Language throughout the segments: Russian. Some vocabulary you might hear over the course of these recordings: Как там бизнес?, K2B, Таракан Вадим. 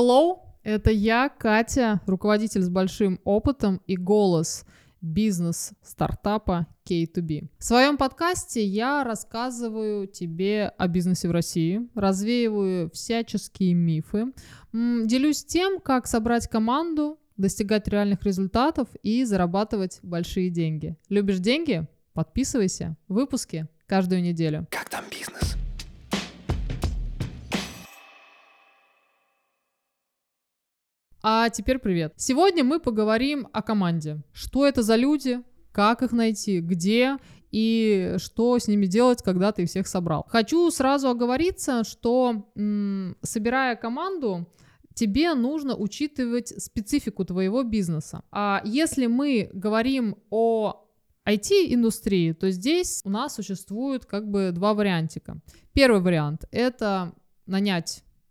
Hello, это я, Катя, руководитель с большим опытом и голос бизнес-стартапа K2B. В своем подкасте я рассказываю тебе о бизнесе в России, развеиваю всяческие мифы, делюсь тем, как собрать команду, достигать реальных результатов и зарабатывать большие деньги. Любишь деньги? Подписывайся. Выпуски каждую неделю. Как там бизнес? А теперь привет. Сегодня мы поговорим о команде. Что это за люди, как их найти, где и что с ними делать, когда ты всех собрал. Хочу сразу оговориться, что собирая команду, тебе нужно учитывать специфику твоего бизнеса. А если мы говорим о IT-индустрии, то здесь у нас существует как бы два вариантика. Первый вариант – это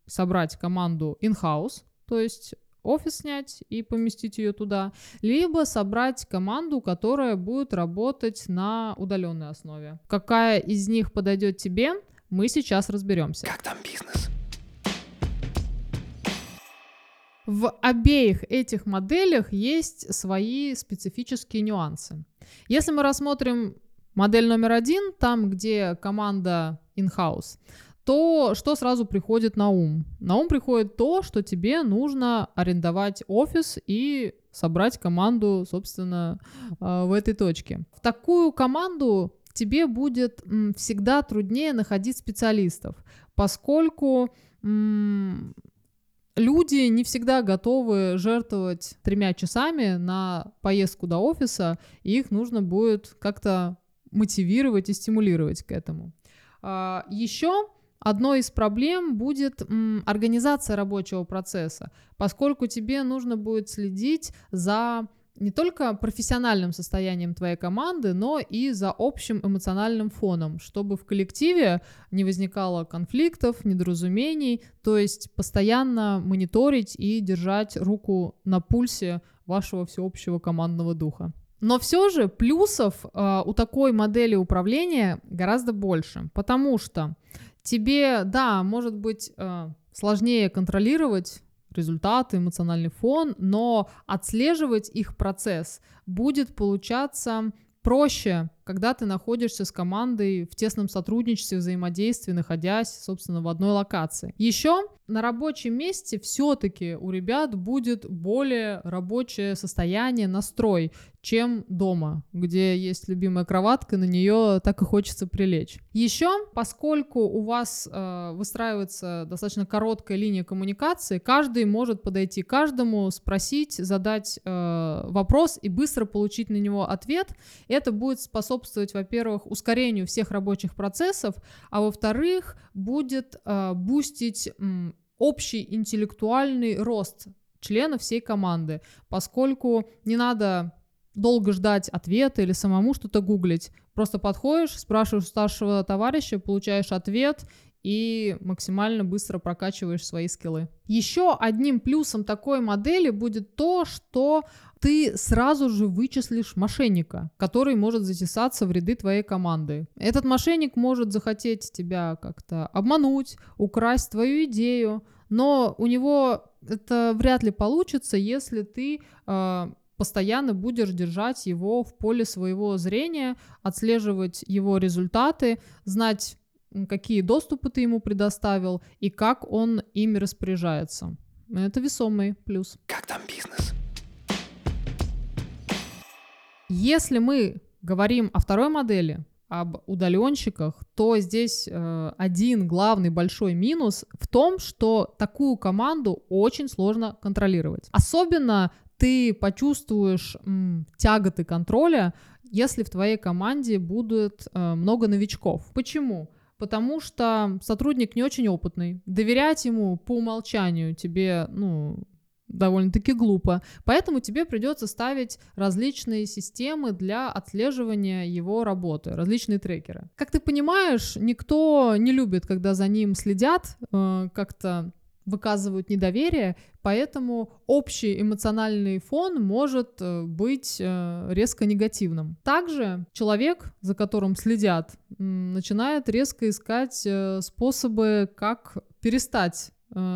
собрать команду in-house, то есть офис снять и поместить ее туда, либо собрать команду, которая будет работать на удаленной основе. Какая из них подойдет тебе, мы сейчас разберемся. Как там бизнес? В обеих этих моделях есть свои специфические нюансы. Если мы рассмотрим модель номер один, там, где команда in-house, то что сразу приходит на ум? На ум приходит то, что тебе нужно арендовать офис и собрать команду, собственно, в этой точке. В такую команду тебе будет всегда труднее находить специалистов, поскольку люди не всегда готовы жертвовать 3 часами на поездку до офиса, и их нужно будет как-то мотивировать и стимулировать к этому. Еще одной из проблем будет организация рабочего процесса, поскольку тебе нужно будет следить за не только профессиональным состоянием твоей команды, но и за общим эмоциональным фоном, чтобы в коллективе не возникало конфликтов, недоразумений, то есть постоянно мониторить и держать руку на пульсе вашего всеобщего командного духа. Но все же плюсов у такой модели управления гораздо больше, потому что тебе, да, может быть, сложнее контролировать результаты, эмоциональный фон, но отслеживать их процесс будет получаться проще, когда ты находишься с командой в тесном сотрудничестве, взаимодействии, находясь, собственно, в одной локации. Еще на рабочем месте все-таки у ребят будет более рабочее состояние, настрой, чем дома, где есть любимая кроватка, на нее так и хочется прилечь. Еще, поскольку у вас выстраивается достаточно короткая линия коммуникации, каждый может подойти к каждому, спросить, задать вопрос и быстро получить на него ответ. Это будет способствовать, во-первых, ускорению всех рабочих процессов, а во-вторых, будет бустить общий интеллектуальный рост членов всей команды, поскольку не надо долго ждать ответа или самому что-то гуглить. Просто подходишь, спрашиваешь старшего товарища, получаешь ответ и максимально быстро прокачиваешь свои скиллы. Еще одним плюсом такой модели будет то, что ты сразу же вычислишь мошенника, который может затесаться в ряды твоей команды. Этот мошенник может захотеть тебя как-то обмануть, украсть твою идею, но у него это вряд ли получится, если ты постоянно будешь держать его в поле своего зрения, отслеживать его результаты, знать, какие доступы ты ему предоставил и как он ими распоряжается. Это весомый плюс. Как там бизнес? Если мы говорим о второй модели, об удаленщиках, то здесь один главный большой минус в том, что такую команду очень сложно контролировать. Особенно ты почувствуешь тяготы контроля, если в твоей команде будет много новичков. Почему? Потому что сотрудник не очень опытный. Доверять ему по умолчанию тебе, довольно-таки глупо. Поэтому тебе придется ставить различные системы для отслеживания его работы, различные трекеры. Как ты понимаешь, никто не любит, когда за ним следят, как-то выказывают недоверие, поэтому общий эмоциональный фон может быть резко негативным. Также человек, за которым следят, начинает резко искать способы, как перестать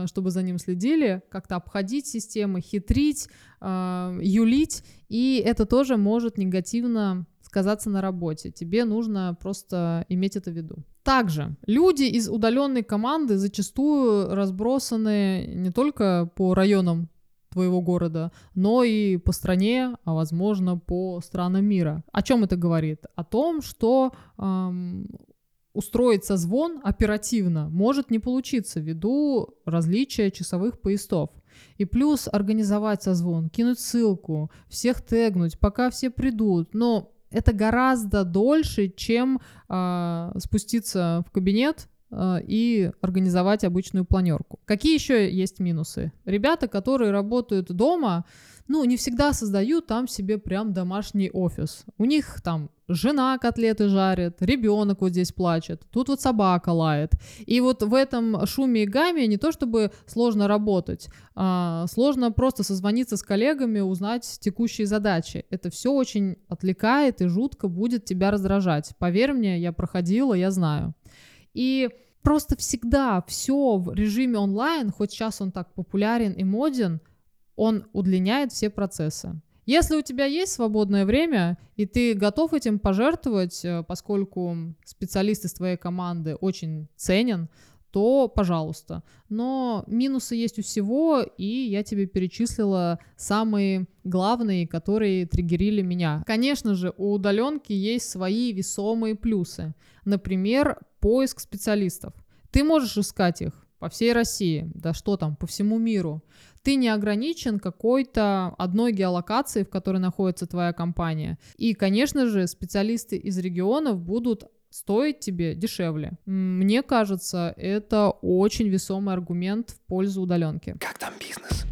чтобы за ним следили, как-то обходить системы, хитрить, юлить, и это тоже может негативно сказаться на работе. Тебе нужно просто иметь это в виду. Также люди из удаленной команды зачастую разбросаны не только по районам твоего города, но и по стране, а возможно по странам мира. О чем это говорит? О том, что устроить созвон оперативно может не получиться ввиду различия часовых поясов. И плюс организовать созвон, кинуть ссылку, всех тегнуть, пока все придут. Но это гораздо дольше, чем спуститься в кабинет и организовать обычную планерку. Какие еще есть минусы? Ребята, которые работают дома, не всегда создают там себе прям домашний офис. У них там жена котлеты жарит, ребенок вот здесь плачет, тут вот собака лает. И вот в этом шуме и гамме не то чтобы сложно работать, сложно просто созвониться с коллегами, узнать текущие задачи. Это все очень отвлекает и жутко будет тебя раздражать. Поверь мне, я проходила, я знаю. И просто всегда все в режиме онлайн, хоть сейчас он так популярен и моден, он удлиняет все процессы. Если у тебя есть свободное время, и ты готов этим пожертвовать, поскольку специалист из твоей команды очень ценен, то пожалуйста. Но минусы есть у всего, и я тебе перечислила самые главные, которые триггерили меня. Конечно же, у удаленки есть свои весомые плюсы. Например, поиск специалистов. Ты можешь искать их по всей России, да что там, по всему миру. Ты не ограничен какой-то одной геолокацией, в которой находится твоя компания. И, конечно же, специалисты из регионов будут стоить тебе дешевле. Мне кажется, это очень весомый аргумент в пользу удаленки. Как там бизнес?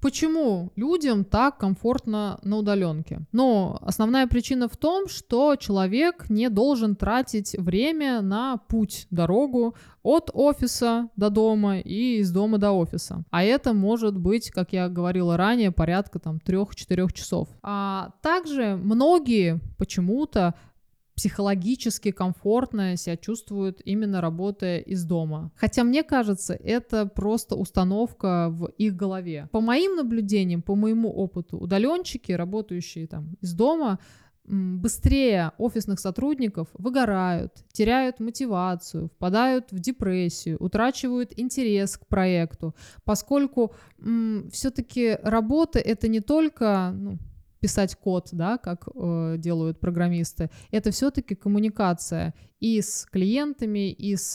Почему людям так комфортно на удаленке? Основная причина в том, что человек не должен тратить время на путь, дорогу от офиса до дома и из дома до офиса. А это может быть, как я говорила ранее, порядка 3-4 часов. А также многие почему-то психологически комфортно себя чувствуют, именно работая из дома. Хотя, мне кажется, это просто установка в их голове. По моим наблюдениям, по моему опыту, удаленщики, работающие из дома, быстрее офисных сотрудников выгорают, теряют мотивацию, впадают в депрессию, утрачивают интерес к проекту, поскольку все-таки работа — это не только... писать код, как делают программисты, это все-таки коммуникация и с клиентами, и с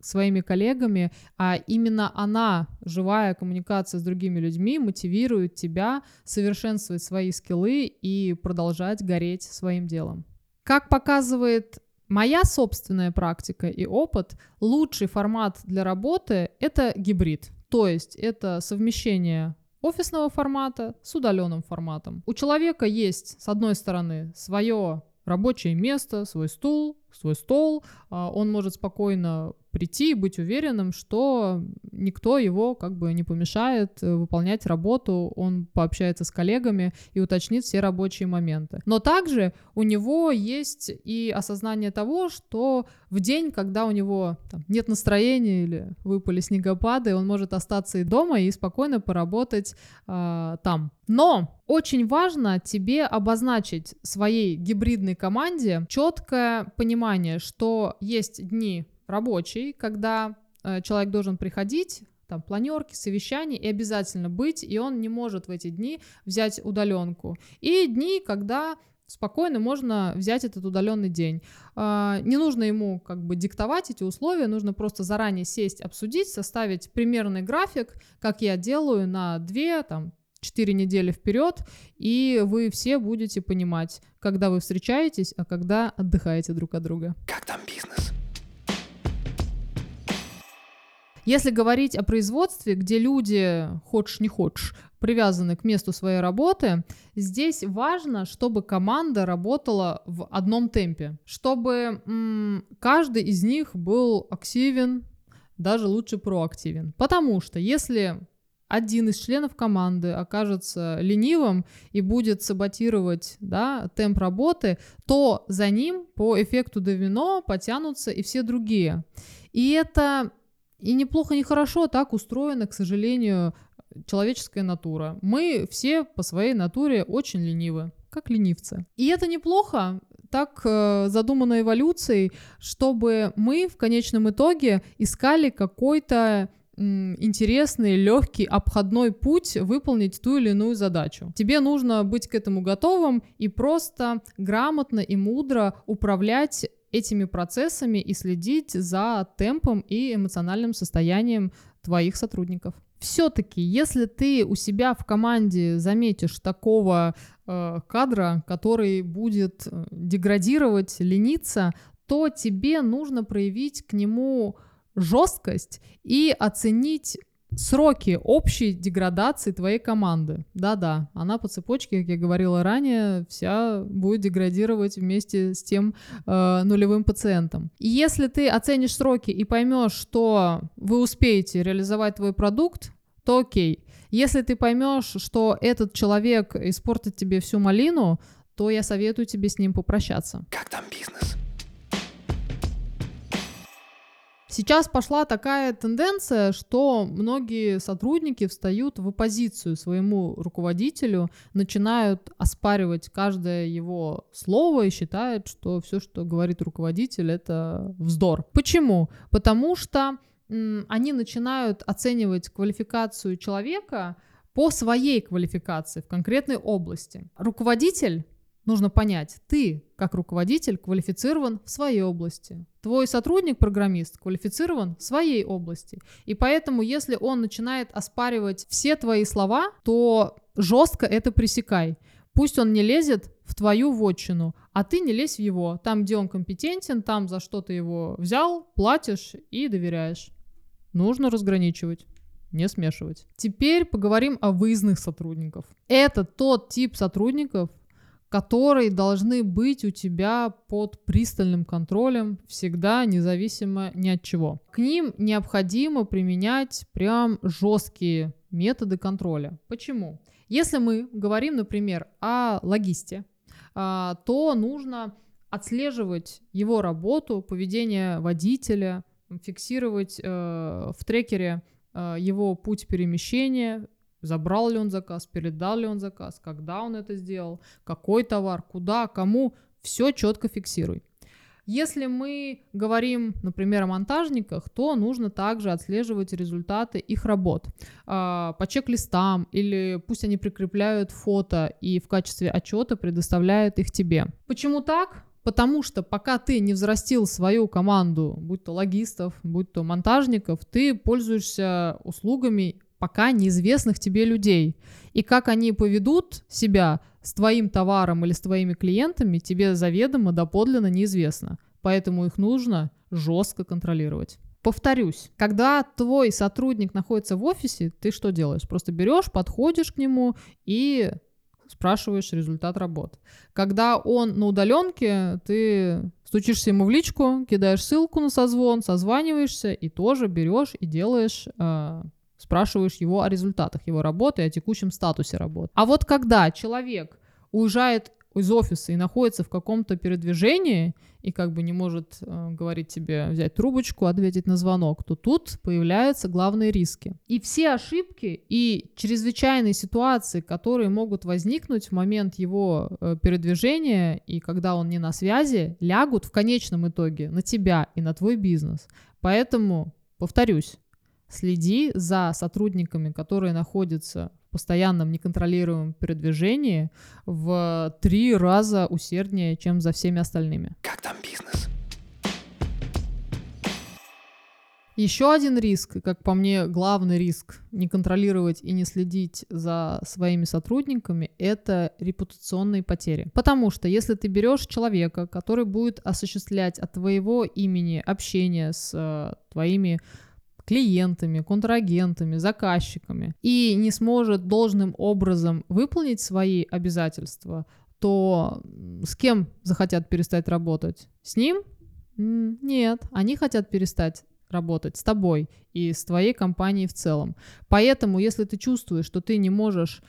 своими коллегами, а именно она, живая коммуникация с другими людьми, мотивирует тебя совершенствовать свои скиллы и продолжать гореть своим делом. Как показывает моя собственная практика и опыт, лучший формат для работы — это гибрид, то есть это совмещение офисного формата с удаленным форматом. У человека есть, с одной стороны, свое рабочее место, свой стул, свой стол. Он может спокойно прийти и быть уверенным, что никто его не помешает выполнять работу. Он пообщается с коллегами и уточнит все рабочие моменты. Но также у него есть и осознание того, что в день, когда у него нет настроения или выпали снегопады, он может остаться и дома и спокойно поработать там. Но очень важно тебе обозначить своей гибридной команде четкое понимание, что есть дни рабочие, когда человек должен приходить, планерки, совещания, и обязательно быть, и он не может в эти дни взять удаленку. И дни, когда спокойно можно взять этот удаленный день. Не нужно ему диктовать эти условия, нужно просто заранее сесть, обсудить, составить примерный график, как я делаю, на 4 недели вперед, и вы все будете понимать, когда вы встречаетесь, а когда отдыхаете друг от друга. Как там бизнес? Если говорить о производстве, где люди, хочешь не хочешь, привязаны к месту своей работы, здесь важно, чтобы команда работала в одном темпе, чтобы каждый из них был активен, даже лучше проактивен. Потому что если один из членов команды окажется ленивым и будет саботировать темп работы, то за ним по эффекту домино потянутся и все другие. И это и неплохо, не хорошо, так устроена, к сожалению, человеческая натура. Мы все по своей натуре очень ленивы, как ленивцы. И это неплохо, так задумано эволюцией, чтобы мы в конечном итоге искали какой-то интересный, легкий, обходной путь выполнить ту или иную задачу. Тебе нужно быть к этому готовым и просто грамотно и мудро управлять этими процессами и следить за темпом и эмоциональным состоянием твоих сотрудников. Все-таки, если ты у себя в команде заметишь такого кадра, который будет деградировать, лениться, то тебе нужно проявить к нему жесткость и оценить сроки общей деградации твоей команды. Да-да, она по цепочке, как я говорила ранее, вся будет деградировать вместе с тем нулевым пациентом. И если ты оценишь сроки и поймешь, что вы успеете реализовать твой продукт, то окей. Если ты поймешь, что этот человек испортит тебе всю малину, то я советую тебе с ним попрощаться. Как там бизнес? Сейчас пошла такая тенденция, что многие сотрудники встают в оппозицию своему руководителю, начинают оспаривать каждое его слово и считают, что все, что говорит руководитель, это вздор. Почему? Потому что они начинают оценивать квалификацию человека по своей квалификации в конкретной области. Руководитель, нужно понять, ты, как руководитель, квалифицирован в своей области. Твой сотрудник-программист квалифицирован в своей области. И поэтому, если он начинает оспаривать все твои слова, то жестко это пресекай. Пусть он не лезет в твою вотчину, а ты не лезь в его. Там, где он компетентен, там, за что ты его взял, платишь и доверяешь. Нужно разграничивать, не смешивать. Теперь поговорим о выездных сотрудниках. Это тот тип сотрудников, которые должны быть у тебя под пристальным контролем всегда, независимо ни от чего. К ним необходимо применять прям жесткие методы контроля. Почему? Если мы говорим, например, о логисте, то нужно отслеживать его работу, поведение водителя, фиксировать в трекере его путь перемещения, забрал ли он заказ, передал ли он заказ, когда он это сделал, какой товар, куда, кому, все четко фиксируй. Если мы говорим, например, о монтажниках, то нужно также отслеживать результаты их работ по чек-листам, или пусть они прикрепляют фото и в качестве отчета предоставляют их тебе. Почему так? Потому что пока ты не взрастил свою команду, будь то логистов, будь то монтажников, ты пользуешься услугами пока неизвестных тебе людей. И как они поведут себя с твоим товаром или с твоими клиентами, тебе заведомо доподлинно неизвестно. Поэтому их нужно жестко контролировать. Повторюсь, когда твой сотрудник находится в офисе, ты что делаешь? Просто берешь, подходишь к нему и спрашиваешь результат работ. Когда он на удаленке, ты стучишься ему в личку, кидаешь ссылку на созвон, созваниваешься и тоже берешь и делаешь... спрашиваешь его о результатах его работы, о текущем статусе работы. А вот когда человек уезжает из офиса и находится в каком-то передвижении и как бы не может говорить тебе, взять трубочку, ответить на звонок, то тут появляются главные риски. И все ошибки и чрезвычайные ситуации, которые могут возникнуть в момент его передвижения и когда он не на связи, лягут в конечном итоге на тебя и на твой бизнес. Поэтому, повторюсь, следи за сотрудниками, которые находятся в постоянном неконтролируемом передвижении, в 3 раза усерднее, чем за всеми остальными. Как там бизнес? Еще один риск, как по мне, главный риск не контролировать и не следить за своими сотрудниками, это репутационные потери. Потому что если ты берешь человека, который будет осуществлять от твоего имени общение с твоими клиентами, контрагентами, заказчиками и не сможет должным образом выполнить свои обязательства, то с кем захотят перестать работать? С ним? Нет, они хотят перестать работать с тобой и с твоей компанией в целом. Поэтому, если ты чувствуешь, что ты не можешь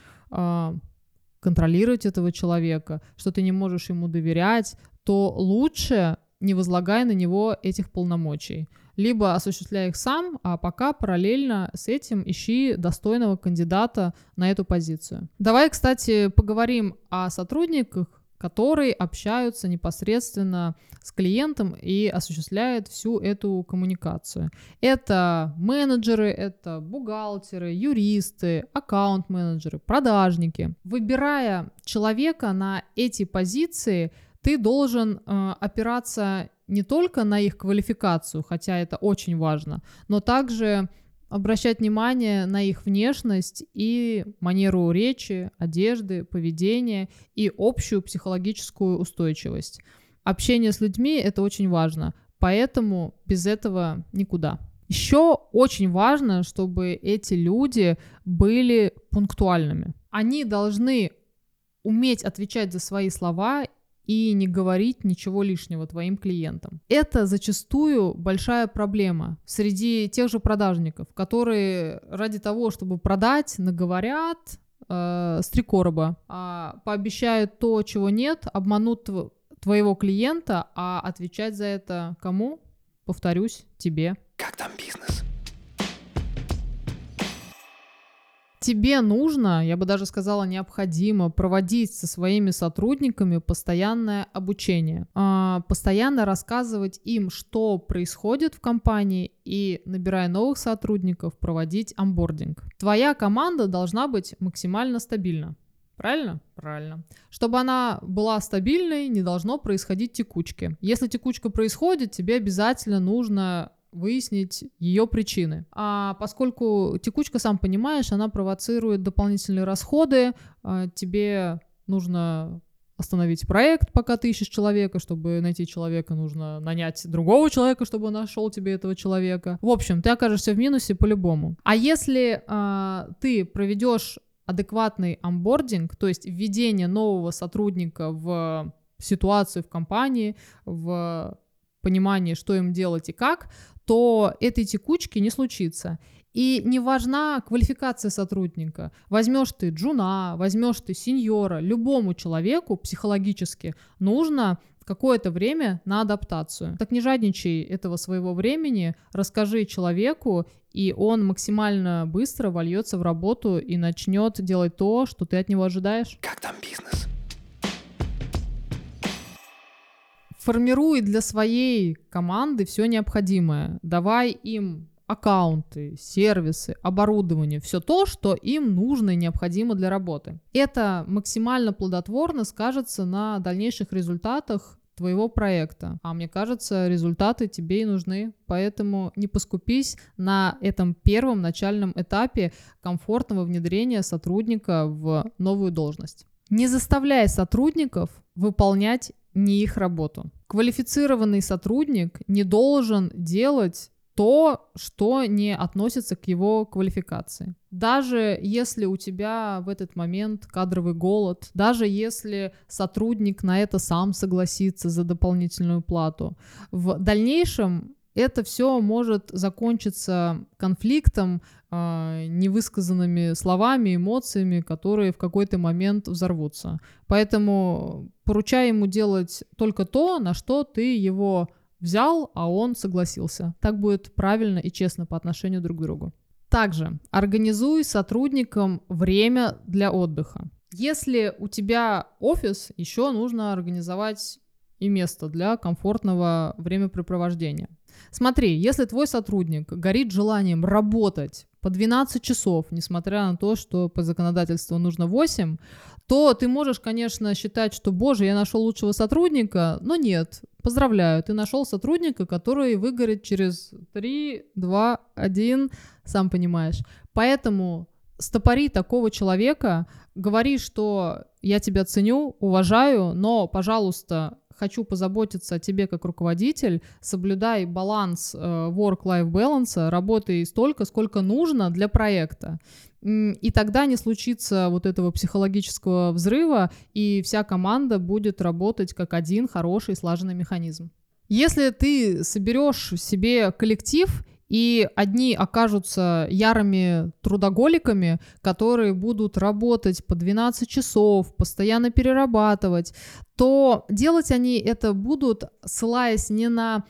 контролировать этого человека, что ты не можешь ему доверять, то лучше не возлагай на него этих полномочий. либо осуществляй их сам, а пока параллельно с этим ищи достойного кандидата на эту позицию. Давай, кстати, поговорим о сотрудниках, которые общаются непосредственно с клиентом и осуществляют всю эту коммуникацию. Это менеджеры, это бухгалтеры, юристы, аккаунт-менеджеры, продажники. Выбирая человека на эти позиции, ты должен опираться не только на их квалификацию, хотя это очень важно, но также обращать внимание на их внешность и манеру речи, одежды, поведения и общую психологическую устойчивость. Общение с людьми — это очень важно, поэтому без этого никуда. Еще очень важно, чтобы эти люди были пунктуальными. Они должны уметь отвечать за свои слова и не говорить ничего лишнего твоим клиентам. Это зачастую большая проблема среди тех же продажников, которые ради того, чтобы продать, наговорят с три короба, пообещают то, чего нет, обманут твоего клиента, а отвечать за это кому? Повторюсь, тебе. Как там бизнес? Тебе нужно, я бы даже сказала, необходимо проводить со своими сотрудниками постоянное обучение, постоянно рассказывать им, что происходит в компании, и, набирая новых сотрудников, проводить онбординг. Твоя команда должна быть максимально стабильна. Правильно? Правильно. Чтобы она была стабильной, не должно происходить текучки. Если текучка происходит, тебе обязательно нужно выяснить ее причины. А поскольку текучка, сам понимаешь, она провоцирует дополнительные расходы, тебе нужно остановить проект, пока ты ищешь человека. Чтобы найти человека, нужно нанять другого человека, чтобы он нашел тебе этого человека. В общем, ты окажешься в минусе по-любому. А если ты проведешь адекватный онбординг, то есть введение нового сотрудника в ситуацию в компании, в понимание, что им делать и как, то этой текучки не случится. И не важна квалификация сотрудника. Возьмешь ты джуна, возьмешь ты сеньора, любому человеку психологически нужно какое-то время на адаптацию. Так не жадничай этого своего времени, расскажи человеку, и он максимально быстро вольется в работу и начнет делать то, что ты от него ожидаешь. Как там бизнес? Формируй для своей команды все необходимое. Давай им аккаунты, сервисы, оборудование, все то, что им нужно и необходимо для работы. Это максимально плодотворно скажется на дальнейших результатах твоего проекта. А мне кажется, результаты тебе и нужны, поэтому не поскупись на этом первом начальном этапе комфортного внедрения сотрудника в новую должность. Не заставляй сотрудников выполнять не их работу. Квалифицированный сотрудник не должен делать то, что не относится к его квалификации. Даже если у тебя в этот момент кадровый голод, даже если сотрудник на это сам согласится за дополнительную плату, в дальнейшем это все может закончиться конфликтом, невысказанными словами, эмоциями, которые в какой-то момент взорвутся. Поэтому поручай ему делать только то, на что ты его взял, а он согласился. Так будет правильно и честно по отношению друг к другу. Также организуй сотрудникам время для отдыха. Если у тебя офис, еще нужно организовать и место для комфортного времяпрепровождения. Смотри, если твой сотрудник горит желанием работать по 12 часов, несмотря на то, что по законодательству нужно 8, то ты можешь, конечно, считать, что, боже, я нашел лучшего сотрудника, но нет, поздравляю, ты нашел сотрудника, который выгорит через 3, 2, 1, сам понимаешь. Поэтому стопори такого человека, говори, что я тебя ценю, уважаю, но, пожалуйста, хочу позаботиться о тебе как руководитель, соблюдай баланс work-life balance, работай столько, сколько нужно для проекта. И тогда не случится вот этого психологического взрыва, и вся команда будет работать как один хороший слаженный механизм. Если ты соберешь себе коллектив, и одни окажутся ярыми трудоголиками, которые будут работать по 12 часов, постоянно перерабатывать, то делать они это будут, ссылаясь не на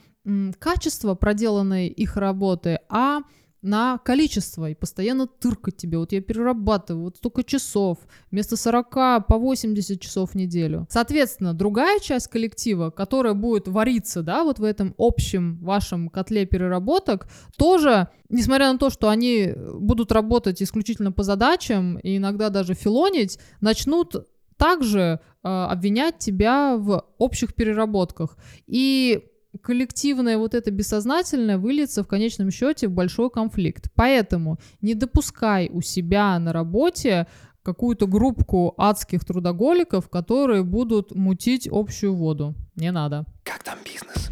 качество проделанной их работы, а на количество, и постоянно тыркать тебе. Вот я перерабатываю вот столько часов, вместо 40 по 80 часов в неделю. Соответственно, другая часть коллектива, которая будет вариться, да, вот в этом общем вашем котле переработок, тоже, несмотря на то, что они будут работать исключительно по задачам и иногда даже филонить, начнут также обвинять тебя в общих переработках. И коллективное вот это бессознательное выльется в конечном счете в большой конфликт. Поэтому не допускай у себя на работе какую-то группку адских трудоголиков, которые будут мутить общую воду. Не надо. Как там бизнес?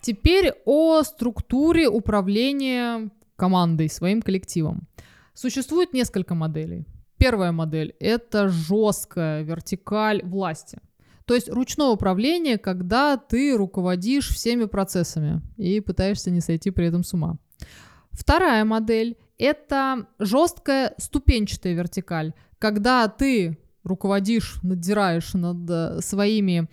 Теперь о структуре управления командой, своим коллективом. Существует несколько моделей. Первая модель – это жесткая вертикаль власти. То есть ручное управление, когда ты руководишь всеми процессами и пытаешься не сойти при этом с ума. Вторая модель – это жесткая ступенчатая вертикаль, когда ты руководишь, надзираешь над своими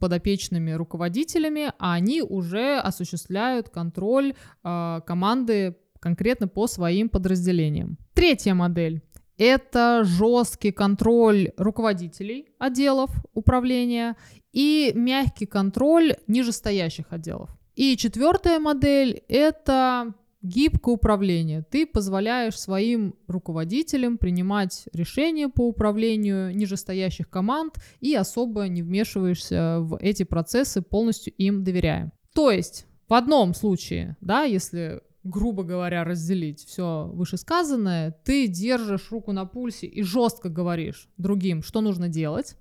подопечными руководителями, а они уже осуществляют контроль команды конкретно по своим подразделениям. Третья модель – это жесткий контроль руководителей отделов управления и мягкий контроль нижестоящих отделов. И четвертая модель – это гибкое управление. Ты позволяешь своим руководителям принимать решения по управлению нижестоящих команд и особо не вмешиваешься в эти процессы, полностью им доверяя. То есть в одном случае, да, если грубо говоря, разделить все вышесказанное, ты держишь руку на пульсе и жестко говоришь другим, что нужно делать,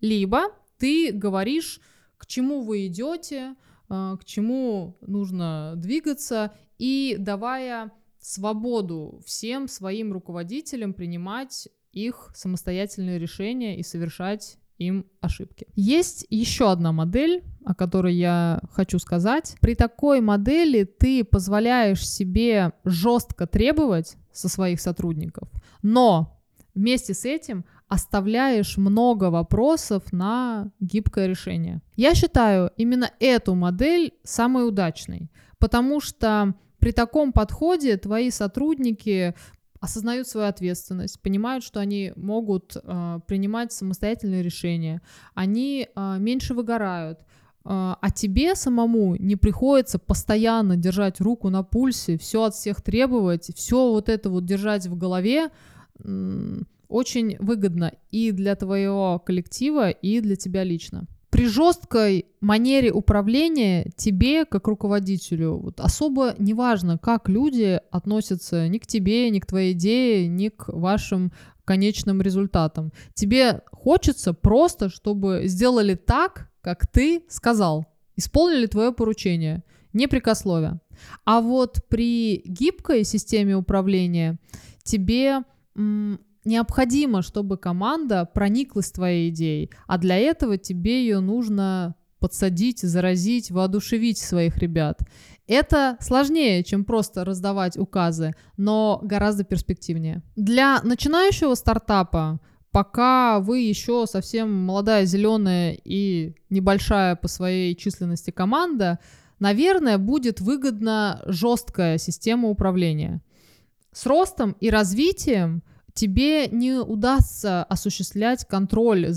либо ты говоришь, к чему вы идете, к чему нужно двигаться, и давая свободу всем своим руководителям принимать их самостоятельные решения и совершать им ошибки. Есть еще одна модель, о которой я хочу сказать. При такой модели ты позволяешь себе жестко требовать со своих сотрудников, но вместе с этим оставляешь много вопросов на гибкое решение. Я считаю именно эту модель самой удачной, потому что при таком подходе твои сотрудники осознают свою ответственность, понимают, что они могут принимать самостоятельные решения, они меньше выгорают, а тебе самому не приходится постоянно держать руку на пульсе, все от всех требовать, все вот это вот держать в голове очень выгодно и для твоего коллектива, и для тебя лично. При жесткой манере управления тебе, как руководителю, вот особо не важно, как люди относятся ни к тебе, ни к твоей идее, ни к вашим конечным результатам. Тебе хочется просто, чтобы сделали так, как ты сказал, исполнили твое поручение, не прекословие. А вот при гибкой системе управления тебе необходимо, чтобы команда прониклась твоей идеей, а для этого тебе ее нужно подсадить, заразить, воодушевить своих ребят. Это сложнее, чем просто раздавать указы, но гораздо перспективнее. Для начинающего стартапа, пока вы еще совсем молодая, зеленая и небольшая по своей численности команда, наверное, будет выгодна жесткая система управления. С ростом и развитием тебе не удастся осуществлять контроль